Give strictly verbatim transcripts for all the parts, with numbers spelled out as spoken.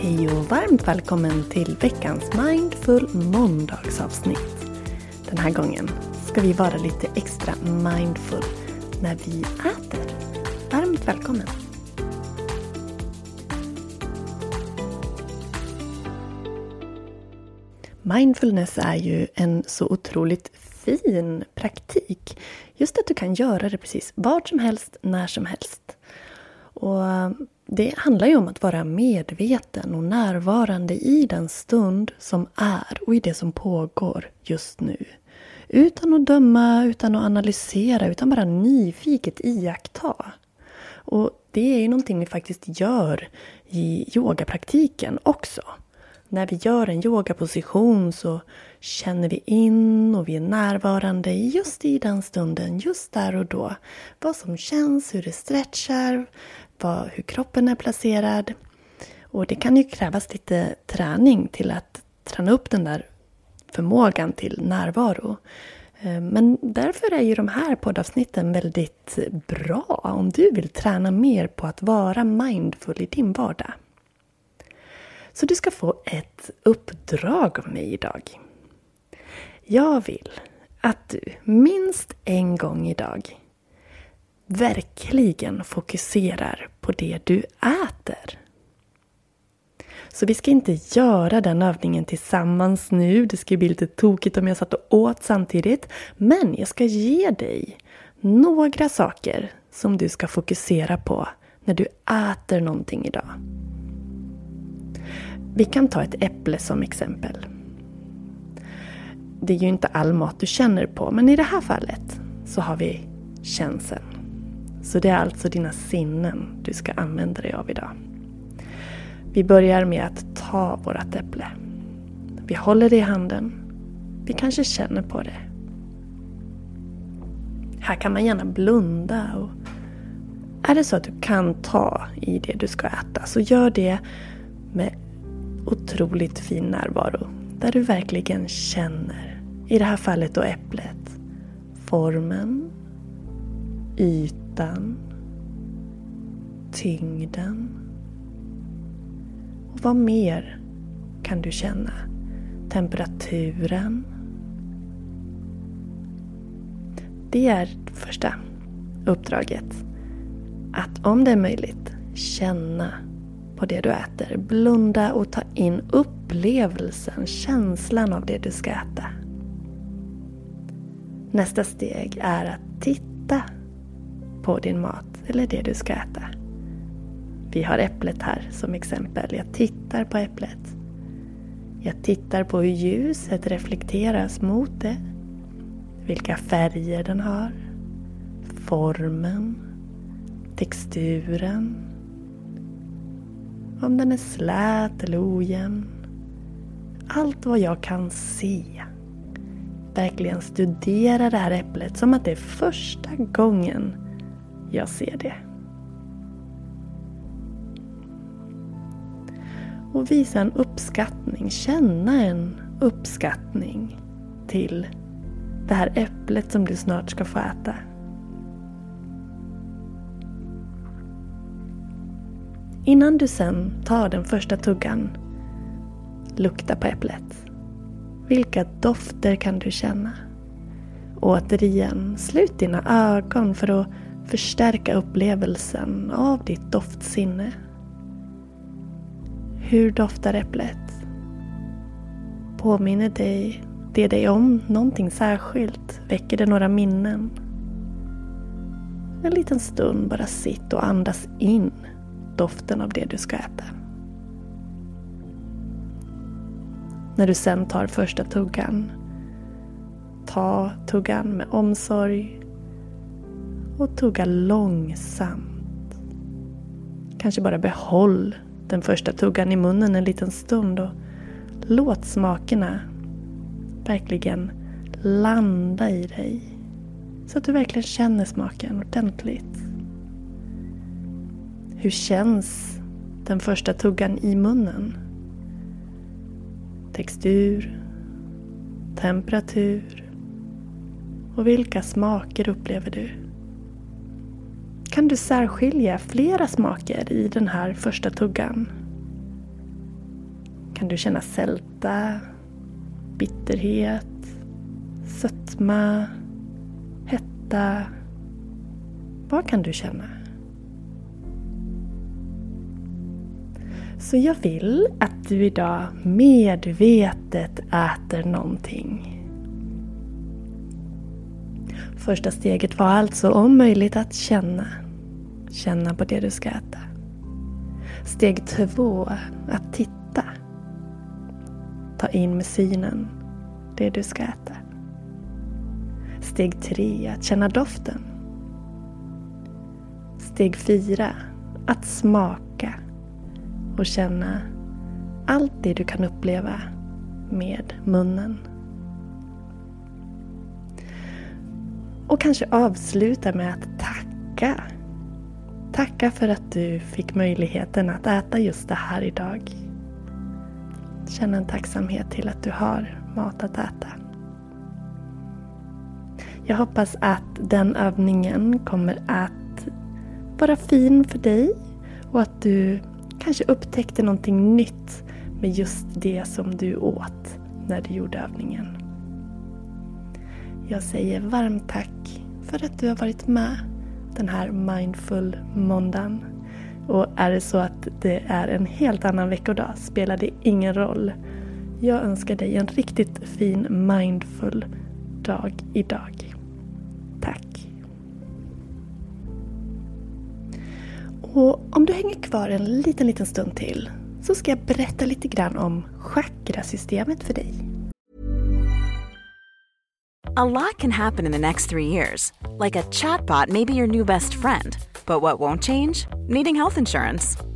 Hej och varmt välkommen till veckans Mindful måndagsavsnitt. Den här gången ska vi vara lite extra mindful när vi äter. Varmt välkommen. Mindfulness är ju en så otroligt fin praktik. Just att du kan göra det precis vart som helst, när som helst. Och det handlar ju om att vara medveten och närvarande i den stund som är och i det som pågår just nu. Utan att döma, utan att analysera, utan bara nyfiket iaktta. Och det är ju någonting vi faktiskt gör i yogapraktiken också. När vi gör en yogaposition så känner vi in och vi är närvarande just i den stunden, just där och då. Vad som känns, hur det stretchar, vad, hur kroppen är placerad. Och det kan ju krävas lite träning till att träna upp den där förmågan till närvaro. Men därför är ju de här poddavsnitten väldigt bra om du vill träna mer på att vara mindful i din vardag. Så du ska få ett uppdrag av mig idag. Jag vill att du minst en gång idag verkligen fokuserar på det du äter. Så vi ska inte göra den övningen tillsammans nu. Det ska bli lite tokigt om jag satt och åt samtidigt. Men jag ska ge dig några saker som du ska fokusera på när du äter någonting idag. Vi kan ta ett äpple som exempel. Det är ju inte all mat du känner på, men i det här fallet så har vi känslan. Så det är alltså dina sinnen du ska använda dig av idag. Vi börjar med att ta vårt äpple. Vi håller det i handen. Vi kanske känner på det. Här kan man gärna blunda. Och är det så att du kan ta i det du ska äta, så gör det med otroligt fin närvaro där du verkligen känner, i det här fallet då äpplet, formen, ytan, tyngden. Och vad mer kan du känna? Temperaturen. Det är första uppdraget, att om det är möjligt känna på det du äter. Blunda och ta in upplevelsen, känslan av det du ska äta. Nästa steg är att titta på din mat eller det du ska äta. Vi har äpplet här som exempel. Jag tittar på äpplet. Jag tittar på hur ljuset reflekteras mot det. Vilka färger den har. Formen. Texturen. Om den är slät eller ojämn. Allt vad jag kan se. Verkligen studera det här äpplet som att det är första gången jag ser det. Och visa en uppskattning. Känna en uppskattning till det här äpplet som du snart ska få äta. Innan du sen tar den första tuggan, lukta på äpplet. Vilka dofter kan du känna? Återigen, slut dina ögon för att förstärka upplevelsen av ditt doftsinne. Hur doftar äpplet? Påminner dig det dig om någonting särskilt? Väcker det några minnen? En liten stund bara sitt och andas in doften av det du ska äta. När du sen tar första tuggan, ta tuggan med omsorg och tugga långsamt. Kanske bara behåll den första tuggan i munnen en liten stund och låt smakerna verkligen landa i dig så att du verkligen känner smaken ordentligt. Hur känns den första tuggan i munnen? Textur, temperatur och vilka smaker upplever du? Kan du särskilja flera smaker i den här första tuggan? Kan du känna sälta, bitterhet, sötma, hetta? Vad kan du känna? Så jag vill att du idag medvetet äter någonting. Första steget var alltså om möjligt att känna. Känna på det du ska äta. Steg två, att titta. Ta in med synen det du ska äta. Steg tre, att känna doften. Steg fyra, att smaka. Och känna allt det du kan uppleva med munnen. Och kanske avsluta med att tacka. Tacka för att du fick möjligheten att äta just det här idag. Känn en tacksamhet till att du har mat att äta. Jag hoppas att den övningen kommer att vara fin för dig. Och att du kanske upptäckte någonting nytt med just det som du åt när du gjorde övningen. Jag säger varmt tack för att du har varit med den här Mindful måndagen. Och är det så att det är en helt annan veckodag spelar det ingen roll. Jag önskar dig en riktigt fin Mindful dag idag. Tack! Och om du hänger kvar en liten, liten stund till så ska jag berätta lite grann om chakrasystemet för dig. A lot can happen in the next three years. Like a chatbot may be your new best friend. But what won't change? Needing health insurance.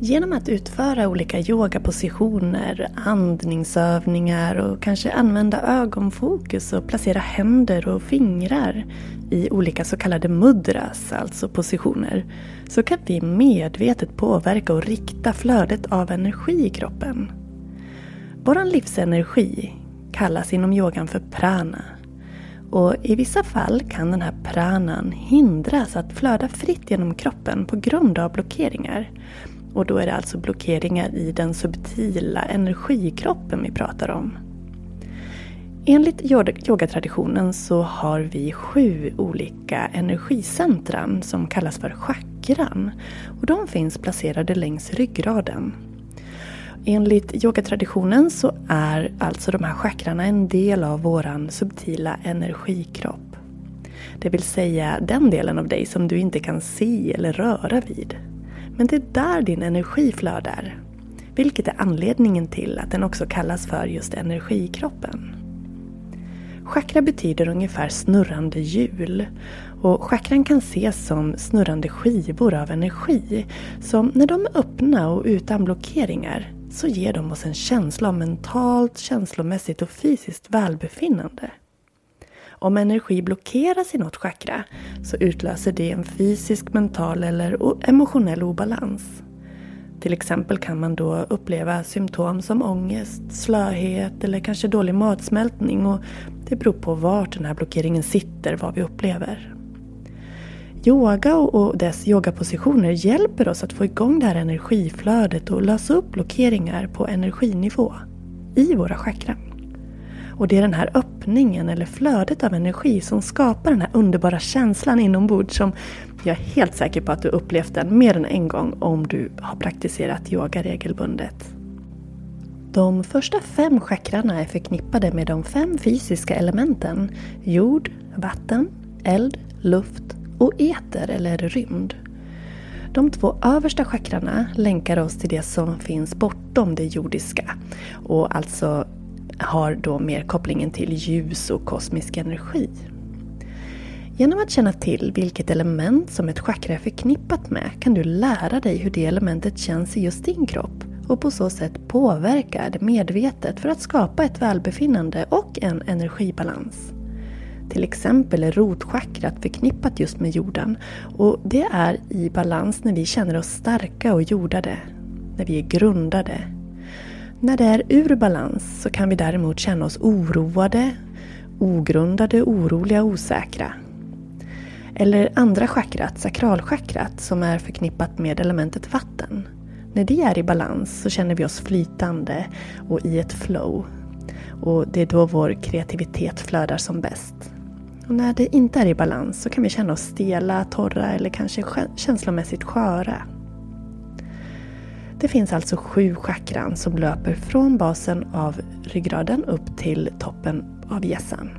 Genom att utföra olika yogapositioner, andningsövningar och kanske använda ögonfokus och placera händer och fingrar i olika så kallade mudras, alltså positioner, så kan vi medvetet påverka och rikta flödet av energi i kroppen. Vår livsenergi kallas inom yogan för prana. Och i vissa fall kan den här pranan hindras att flöda fritt genom kroppen på grund av blockeringar. Och då är det alltså blockeringar i den subtila energikroppen vi pratar om. Enligt yogatraditionen så har vi sju olika energicentran som kallas för chakran. Och de finns placerade längs ryggraden. Enligt yogatraditionen så är alltså de här chakrarna en del av våran subtila energikropp. Det vill säga den delen av dig som du inte kan se eller röra vid. Men det är där din energi flödar, vilket är anledningen till att den också kallas för just energikroppen. Chakra betyder ungefär snurrande hjul, och chakran kan ses som snurrande skivor av energi som när de är öppna och utan blockeringar så ger de oss en känsla av mentalt, känslomässigt och fysiskt välbefinnande. Om energi blockeras i något chakra så utlöser det en fysisk, mental eller emotionell obalans. Till exempel kan man då uppleva symptom som ångest, slöhet eller kanske dålig matsmältning, och det beror på vart den här blockeringen sitter, vad vi upplever. Yoga och dess yogapositioner hjälper oss att få igång det här energiflödet och lösa upp blockeringar på energinivå i våra chakran. Och det är den här öppningen eller flödet av energi som skapar den här underbara känslan inombords som jag är helt säker på att du upplevt den mer än en gång om du har praktiserat yoga regelbundet. De första fem chakrarna är förknippade med de fem fysiska elementen jord, vatten, eld, luft och eter eller rymd. De två översta chakrarna länkar oss till det som finns bortom det jordiska och alltså har då mer kopplingen till ljus och kosmisk energi. Genom att känna till vilket element som ett chakra är förknippat med kan du lära dig hur det elementet känns i just din kropp och på så sätt påverka det medvetet för att skapa ett välbefinnande och en energibalans. Till exempel är rotchakrat förknippat just med jorden, och det är i balans när vi känner oss starka och jordade, när vi är grundade. När det är ur balans så kan vi däremot känna oss oroade, ogrundade, oroliga och osäkra. Eller andra chakrat, sakralchakrat, som är förknippat med elementet vatten. När det är i balans så känner vi oss flytande och i ett flow. Och det är då vår kreativitet flödar som bäst. Och när det inte är i balans så kan vi känna oss stela, torra eller kanske känslomässigt sköra. Det finns alltså sju chakran som löper från basen av ryggraden upp till toppen av hjässan.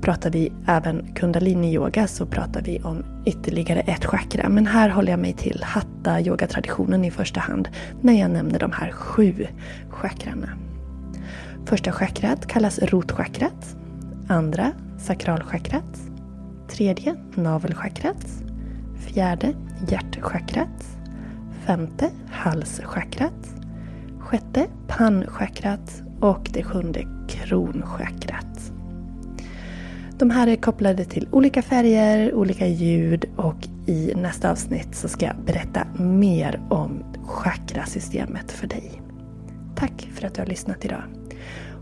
Pratar vi även kundalini-yoga så pratar vi om ytterligare ett chakra, men här håller jag mig till hatta-yoga-traditionen i första hand när jag nämner de här sju chakrarna. Första chakrat kallas rotchakrat, andra sakralchakrat, tredje navelchakrat, fjärde hjärtchakrat, femte halschakrat, sjätte pannchakrat och det sjunde kronchakrat. De här är kopplade till olika färger, olika ljud, och i nästa avsnitt så ska jag berätta mer om chakrasystemet för dig. Tack för att du har lyssnat idag.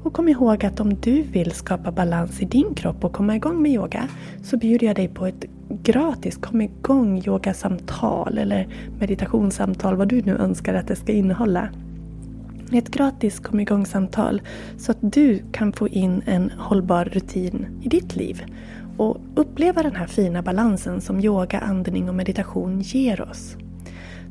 Och kom ihåg att om du vill skapa balans i din kropp och komma igång med yoga så bjuder jag dig på ett gratis kom igång yogasamtal eller meditationssamtal, vad du nu önskar att det ska innehålla. Ett gratis kom igång samtal så att du kan få in en hållbar rutin i ditt liv och uppleva den här fina balansen som yoga, andning och meditation ger oss.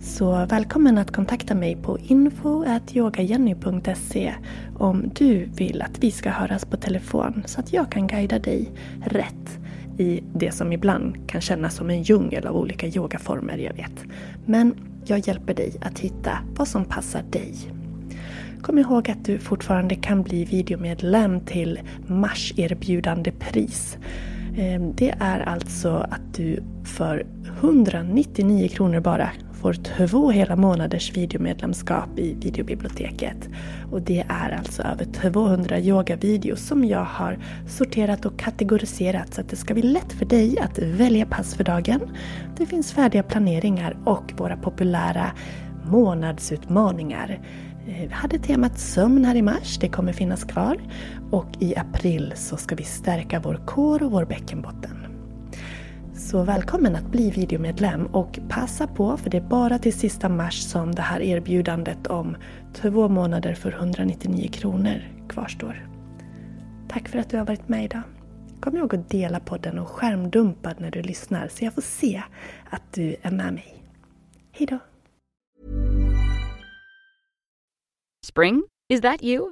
Så välkommen att kontakta mig på info at yogajenny punkt se om du vill att vi ska höras på telefon så att jag kan guida dig rätt i det som ibland kan kännas som en djungel av olika yogaformer, jag vet. Men jag hjälper dig att hitta vad som passar dig. Kom ihåg att du fortfarande kan bli videomedlem till mars-erbjudande pris. Det är alltså att du för hundranittionio kronor bara får två hela månaders videomedlemskap i videobiblioteket. Och det är alltså över tvåhundra yogavideos som jag har sorterat och kategoriserat så att det ska bli lätt för dig att välja pass för dagen. Det finns färdiga planeringar och våra populära månadsutmaningar. Vi hade temat sömn här i mars, det kommer finnas kvar. Och i april så ska vi stärka vår kår och vår bäckenbotten. Så välkommen att bli videomedlem, och passa på för det är bara till sista mars som det här erbjudandet om två månader för hundranittionio kronor kvarstår. Tack för att du har varit med idag. Kom ihåg att dela podden och skärmdumpa när du lyssnar så jag får se att du är med mig. Hej då! Spring? Is that you?